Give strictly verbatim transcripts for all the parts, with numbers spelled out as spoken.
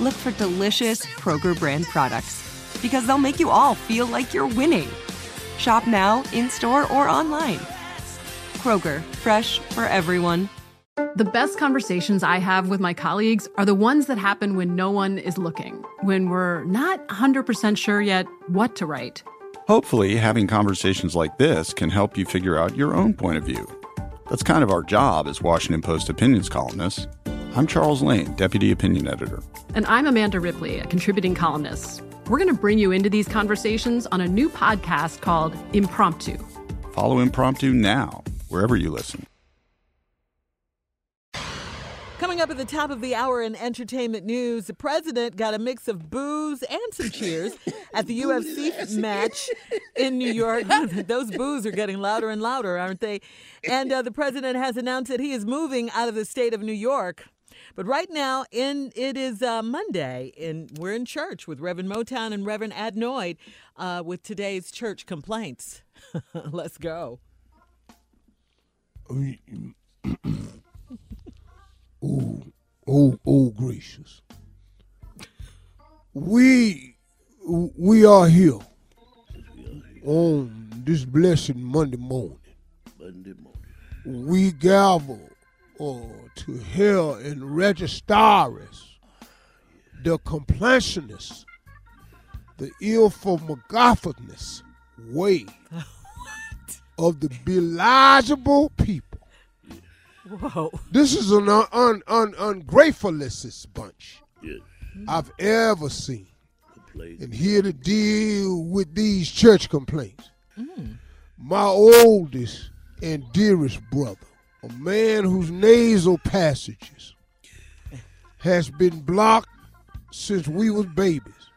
look for delicious Kroger brand products because they'll make you all feel like you're winning. Shop now, in-store, or online. Kroger, fresh for everyone. The best conversations I have with my colleagues are the ones that happen when no one is looking, when we're not one hundred percent sure yet what to write. Hopefully, having conversations like this can help you figure out your own point of view. That's kind of our job as Washington Post opinions columnists. I'm Charles Lane, Deputy Opinion Editor. And I'm Amanda Ripley, a contributing columnist. We're going to bring you into these conversations on a new podcast called Impromptu. Follow Impromptu now, wherever you listen. Coming up at the top of the hour in entertainment news, the president got a mix of boos and some cheers at the U F C match in New York. Those boos are getting louder and louder, aren't they? And uh, the president has announced that he is moving out of the state of New York. But right now, in it is uh, Monday, and we're in church with Reverend Motown and Reverend Adenoid uh, with today's church complaints. Let's go. Oh, oh, oh, gracious. We, we are here on this blessed Monday morning. Monday morning. We gavel. Oh, to hear and register us, the complacentness, the ill for MacGufferness way of the belizeable people. Whoa. This is an un- un- un- ungratefulness bunch yes. I've ever seen. And here to deal with these church complaints. Mm. My oldest and dearest brother, a man whose nasal passages has been blocked since we was babies.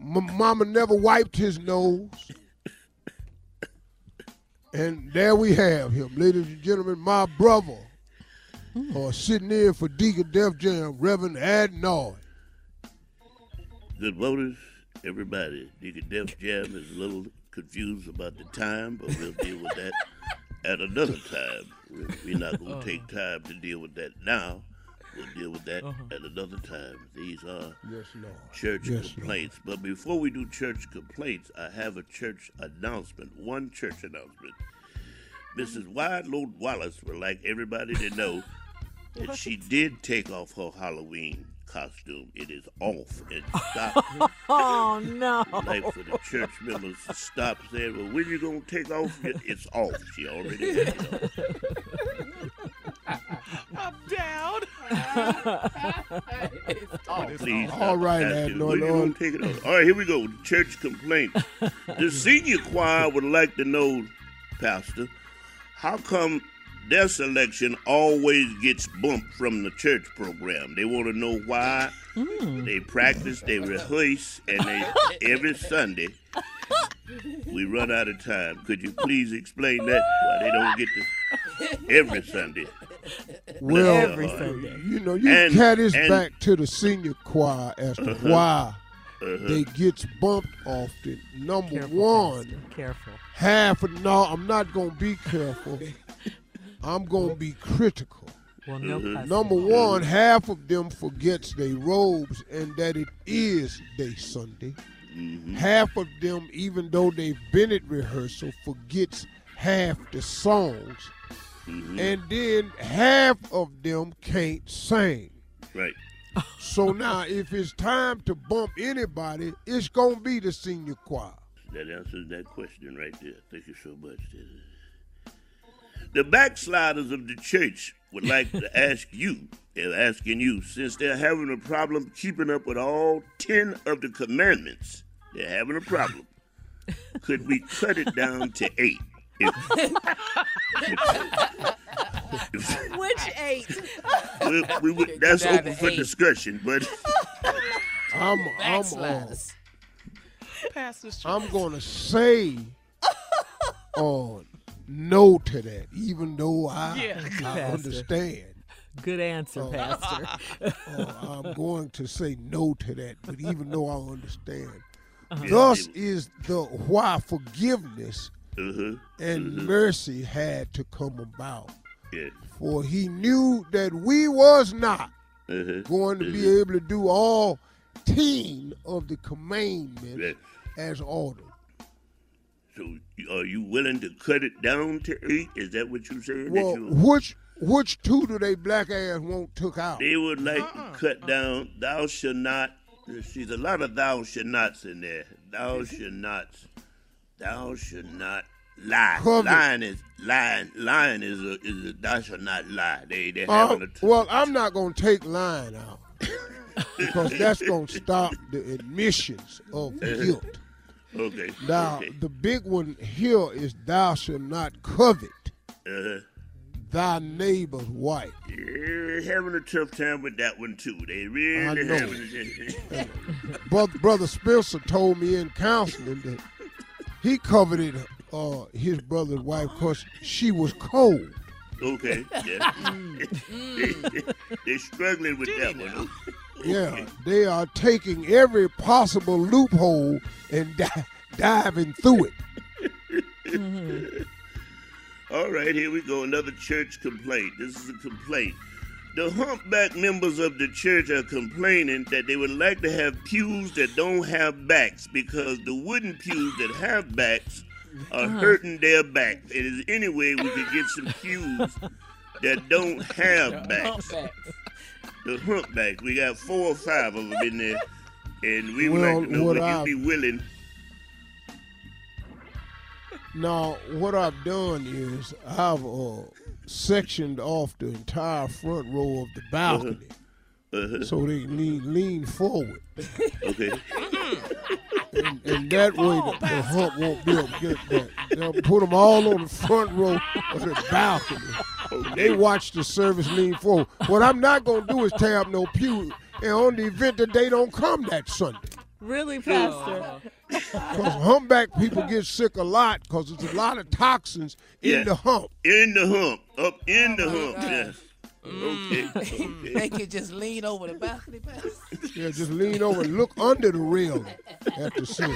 M- Mama never wiped his nose. And there we have him, ladies and gentlemen, my brother, hmm. uh, sitting in for Deacon Def Jam, Reverend Adenoid. Good voters, everybody. Deacon Def Jam is a little confused about the time, but we'll deal with that at another time. We're not going to uh-huh. take time to deal with that now. We'll deal with that uh-huh. at another time. These are yes, Lord. church yes, complaints. Lord. But before we do church complaints, I have a church announcement, one church announcement. Missus Wide-Load Wallace would like everybody to know that she did take off her Halloween costume. It is off and stop. Oh, no. Like for the church members to stop saying, well, when you going to take off? It's off. She already had it off. I'm down. It's off. Oh, please. All right, man. No, no. Take it off. All right, here we go. Church complaint. The senior choir would like to know, Pastor, how come their selection always gets bumped from the church program? They want to know why. Mm. They practice, they rehearse, and they, every Sunday we run out of time. Could you please explain that? Why they don't get to every Sunday? Well, every Sunday. You know, you and, carry this and, back to the senior choir as to uh-huh. why uh-huh. they gets bumped often. Number careful, one, Pastor. Careful. Half of no, I'm not gonna be careful. I'm going to be critical. Well, no mm-hmm. Number one, half of them forgets their robes and that it is their Sunday. Mm-hmm. Half of them, even though they've been at rehearsal, forgets half the songs. Mm-hmm. And then half of them can't sing. Right. So now, if it's time to bump anybody, it's going to be the senior choir. That answers that question right there. Thank you so much, Teddy. The backsliders of the church would like to ask you, they're asking you, since they're having a problem keeping up with all ten of the commandments, they're having a problem. Could we cut it down to eight? Which eight? We, we would, that's open for eight. Discussion, but I'm, I'm, on, I'm going to say on. No to that, even though I, yeah, I understand. Good answer, uh, Pastor. uh, I'm going to say no to that, but even though I understand. Uh-huh. Thus is the why forgiveness uh-huh. and uh-huh. mercy had to come about. Yeah. For he knew that we was not uh-huh. going to uh-huh. be able to do all ten of the commandments yeah. as ordered. So are you willing to cut it down to eight? Is that what you're saying? Well, you... which which two do they black ass want took out? They would like uh-uh. to cut down thou shall not. There's a lot of thou shall nots in there. Thou shall not. Thou shall not lie. Covet. Lying is lying. Lying is a, is a thou shall not lie. They they uh, having a t- Well, I'm not gonna take lying out because that's gonna stop the admissions of guilt. Okay. Now, okay. the big one here is thou shalt not covet uh-huh. thy neighbor's wife. Yeah, having a tough time with that one, too. They really having a tough time. Brother Spencer told me in counseling that he coveted uh, his brother's wife because she was cold. Okay, yeah. they, they're struggling with Did that one, know? Yeah, they are taking every possible loophole and di- diving through it. Mm-hmm. All right, here we go. Another church complaint. This is a complaint. The humpback members of the church are complaining that they would like to have pews that don't have backs because the wooden pews that have backs are hurting their backs. It is any way we could get some pews that don't have backs. The humpback, we got four or five of them in there, and we would well, like to know would I... you be willing. Now, what I've done is I've uh, sectioned off the entire front row of the balcony uh-huh. Uh-huh. so they lean, lean forward. Okay. And, and that way the, the hump won't be able to get back. They'll put them all on the front row of the balcony. They watch the service lean forward. What I'm not going to do is tear up no pew, and on the event that they don't come that Sunday. Really, Pastor? Because humpback people get sick a lot because there's a lot of toxins yeah. in the hump. In the hump. Up in oh the hump. Yes. Mm. Okay. Okay. They could just lean over the balcony, Pastor. Yeah, just lean over and look under the rail at the scene.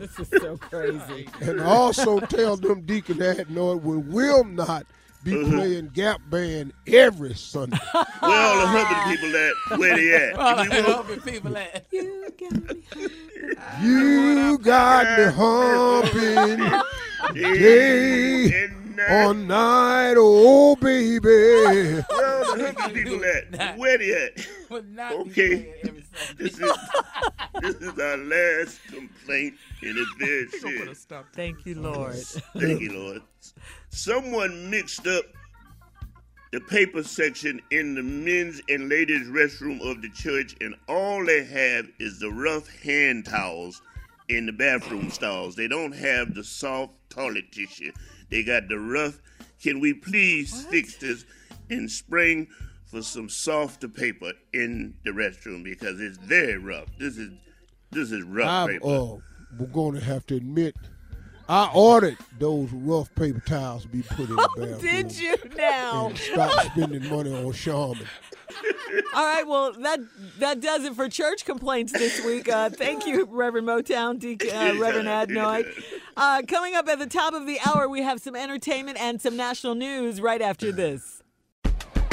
This is so crazy. And also tell them Deacon Adenoid we will not be uh-huh. playing Gap Band every Sunday. Where all the humping people at? Where they at? All the humping people at? You got me humping. You got me humping day and night. All night, oh baby. Well, where these people at? Not, where they at? Not okay. This is this is our last complaint in this very series. Thank you, Lord. Thank you, Lord. Someone mixed up the paper section in the men's and ladies' restroom of the church, and all they have is the rough hand towels in the bathroom stalls. They don't have the soft toilet tissue. They got the rough. Can we please what? fix this and spring for some softer paper in the restroom, because it's very rough. This is this is rough I'm, paper. Uh, we're going to have to admit, I ordered those rough paper towels to be put in the bathroom. Oh, did you now? And stop spending money on Charmin. All right, well, that that does it for church complaints this week. Uh, thank you, Reverend Motown, Deacon, uh, Reverend Adenoid. Uh, coming up at the top of the hour, we have some entertainment and some national news right after this.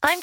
I'm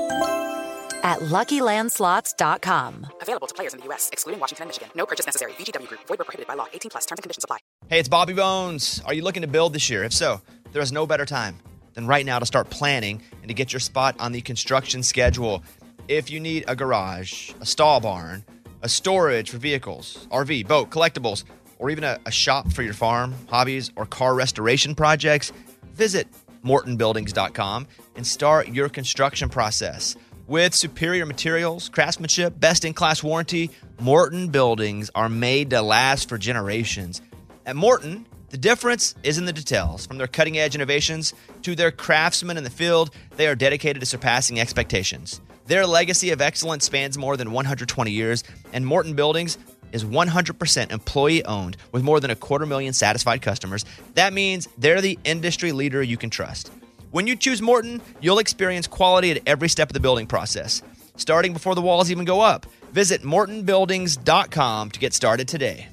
at Lucky Land Slots dot com. Available to players in the U S, excluding Washington and Michigan. No purchase necessary. V G W Group. Void where prohibited by law. eighteen plus. Terms and conditions apply. Hey, it's Bobby Bones. Are you looking to build this year? If so, there is no better time than right now to start planning and to get your spot on the construction schedule. If you need a garage, a stall barn, a storage for vehicles, R V, boat, collectibles, or even a, a shop for your farm, hobbies, or car restoration projects, visit Morton Buildings dot com and start your construction process. With superior materials, craftsmanship, best-in-class warranty, Morton Buildings are made to last for generations. At Morton, the difference is in the details. From their cutting-edge innovations to their craftsmen in the field, they are dedicated to surpassing expectations. Their legacy of excellence spans more than one hundred twenty years, and Morton Buildings is one hundred percent employee-owned with more than a quarter million satisfied customers. That means they're the industry leader you can trust. When you choose Morton, you'll experience quality at every step of the building process, starting before the walls even go up. Visit Morton Buildings dot com to get started today.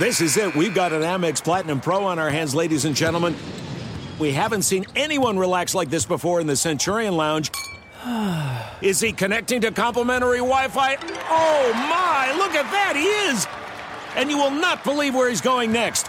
This is it. We've got an Amex Platinum Pro on our hands, ladies and gentlemen. We haven't seen anyone relax like this before in the Centurion Lounge. Is he connecting to complimentary Wi-Fi? Oh, my. Look at that. He is. And you will not believe where he's going next.